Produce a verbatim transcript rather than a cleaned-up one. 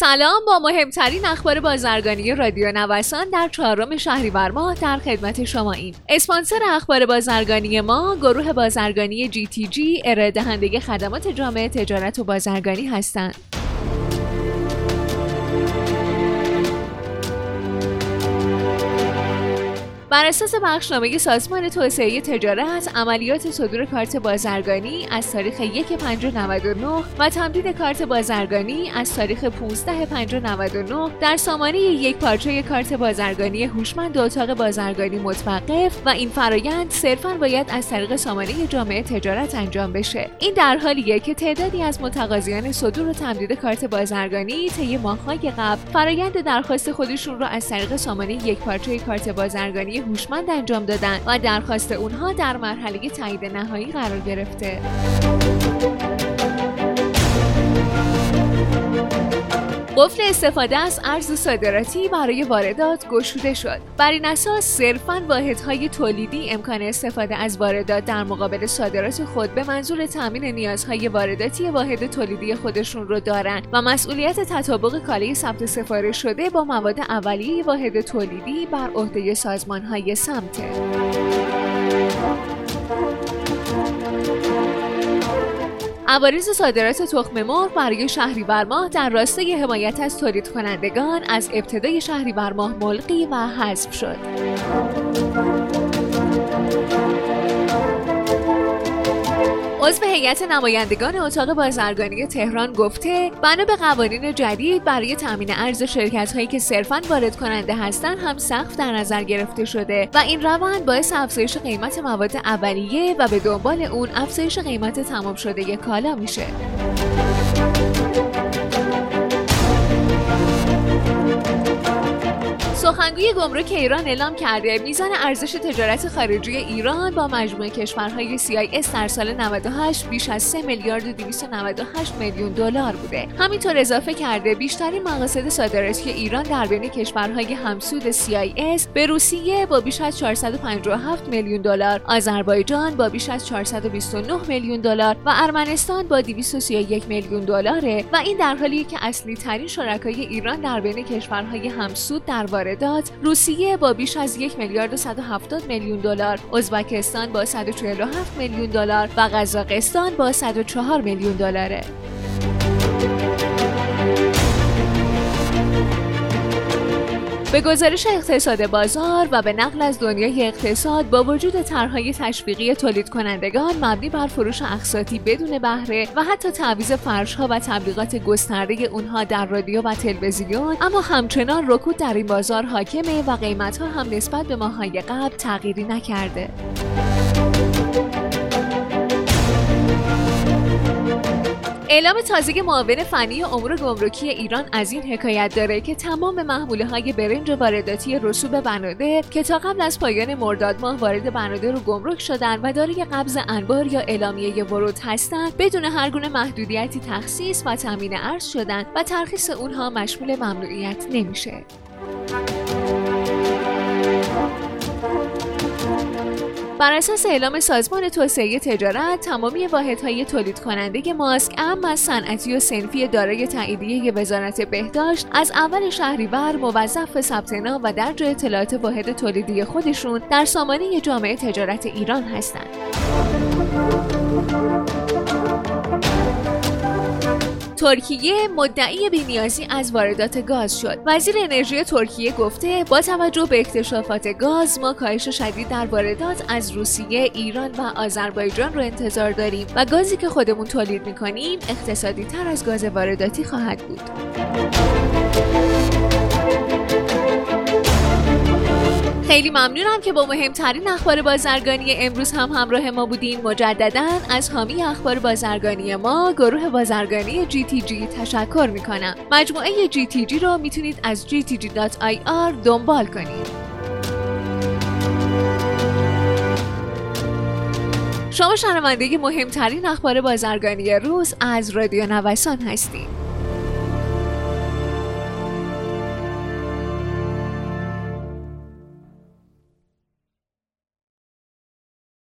سلام، با مهمترین اخبار بازرگانی رادیو نوسان در چهارم شهریور ماه در خدمت شما ایم. اسپانسر اخبار بازرگانی ما گروه بازرگانی جی تی جی ارائه دهنده خدمات جامعه تجارت و بازرگانی هستند. بر اساس بخشنامه سازمان توسعه تجارت، عملیات صدور کارت بازرگانی از تاریخ یک پنج نود و نه و تمدید کارت بازرگانی از تاریخ پانزده پنج نود و نه در سامانه یک پارچه کارت بازرگانی هوشمند اتاق بازرگانی متوقف و این فرایند صرفاً باید از طریق سامانه جامعه تجارت انجام بشه. این در حالیه که تعدادی از متقاضیان صدور و تمدید کارت بازرگانی طی ماه‌های قبل فرایند درخواست خودشون رو از طریق سامانه یک پارچه کارت بازرگانی هوشمند انجام دادن و درخواست اونها در مرحله تایید نهایی قرار گرفته. قفل استفاده از ارز صادراتی برای واردات گشوده شد. بر این اساس صرفاً واحدهای تولیدی امکان استفاده از واردات در مقابل صادرات خود به منظور تامین نیازهای وارداتی واحد تولیدی خودشون رو دارند و مسئولیت تطابق کالای ثبت سفارش شده با مواد اولیه واحد تولیدی بر عهده سازمانهای سمته. عوارض صادرات تخم مرغ برای شهریور ماه در راستای حمایت از تولید کنندگان از ابتدای شهریور ماه ملغی و حذف شد. عضو هیئت نمایندگان اتاق بازرگانی تهران گفته بنا به قوانین جدید برای تامین ارز شرکت‌هایی که صرفاً وارد کننده هستند هم سقف در نظر گرفته شده و این روند باعث افزایش قیمت مواد اولیه و به دنبال اون افزایش قیمت تمام شده کالا میشه. سخنگوی گمرک ایران اعلام کرده میزان ارزش تجارت خارجی ایران با مجموع کشورهای سی آی اس در سال نود و هشت بیش از سه میلیارد و دویست و نود و هشت میلیون دلار بوده. همینطور اضافه کرده بیشترین مقاصد صادراتی ایران در بین کشورهای همسود سی آی اس به روسیه با بیش از چهارصد و پنجاه و هفت میلیون دلار، آذربایجان با بیش از چهارصد و بیست و نه میلیون دلار و ارمنستان با دویست و سی و یک میلیون دلاره و این در حالیه که اصلی ترین شرکای ایران در بین کشورهای همسود در واردات روسیه با بیش از یک میلیارد و صد و هفتاد میلیون دلار، ازبکستان با صد و چهل و هفت میلیون دلار و قزاقستان با صد و چهار میلیون دلاره. به گزارش اقتصاد بازار و به نقل از دنیای اقتصاد، با وجود طرح‌های تشویقی تولید کنندگان مبنی بر فروش اقساطی بدون بهره و حتی تعویض فرش‌ها و تبلیغات گسترده اونها در رادیو و تلویزیون، اما همچنان رکود در این بازار حاکمه و قیمت‌ها هم نسبت به ماه‌های قبل تغییری نکرده. اعلام تازه معاون فنی امور گمرکی ایران از این حکایت داره که تمام محموله‌های برنج وارداتی رسوب بنادر که تا قبل از پایان مرداد ماه وارد بنادر و گمرک شدن و دارای قبض انبار یا اعلامیه ورود هستند، بدون هر گونه محدودیتی تخصیص و تامین ارز شدن و ترخیص اونها مشمول ممنوعیت نمیشه. بر اساس اعلام سازمان توسعه تجارت، تمامی واحدهای تولید کننده ماسک اما از صنعتی و صنفی دارای تاییدیه وزارت بهداشت از اول شهریور موظف ثبت نام و درج اطلاعات واحد تولیدی خودشون در سامانه جامعه تجارت ایران هستند. ترکیه مدعی بی‌نیازی از واردات گاز شد. وزیر انرژی ترکیه گفته با توجه به اکتشافات گاز ما کاهش شدید در واردات از روسیه، ایران و آذربایجان رو انتظار داریم و گازی که خودمون تولید می‌کنیم اقتصادی تر از گاز وارداتی خواهد بود. خیلی ممنونم که با مهمترین اخبار بازرگانی امروز هم همراه ما بودین. مجدداً از حامی اخبار بازرگانی ما گروه بازرگانی جی تی جی تشکر میکنم. مجموعه جی تی جی رو میتونید از جی تی جی دات آی آر دنبال کنید. شما شنونده مهمترین اخبار بازرگانی روز از رادیو نوسان هستید.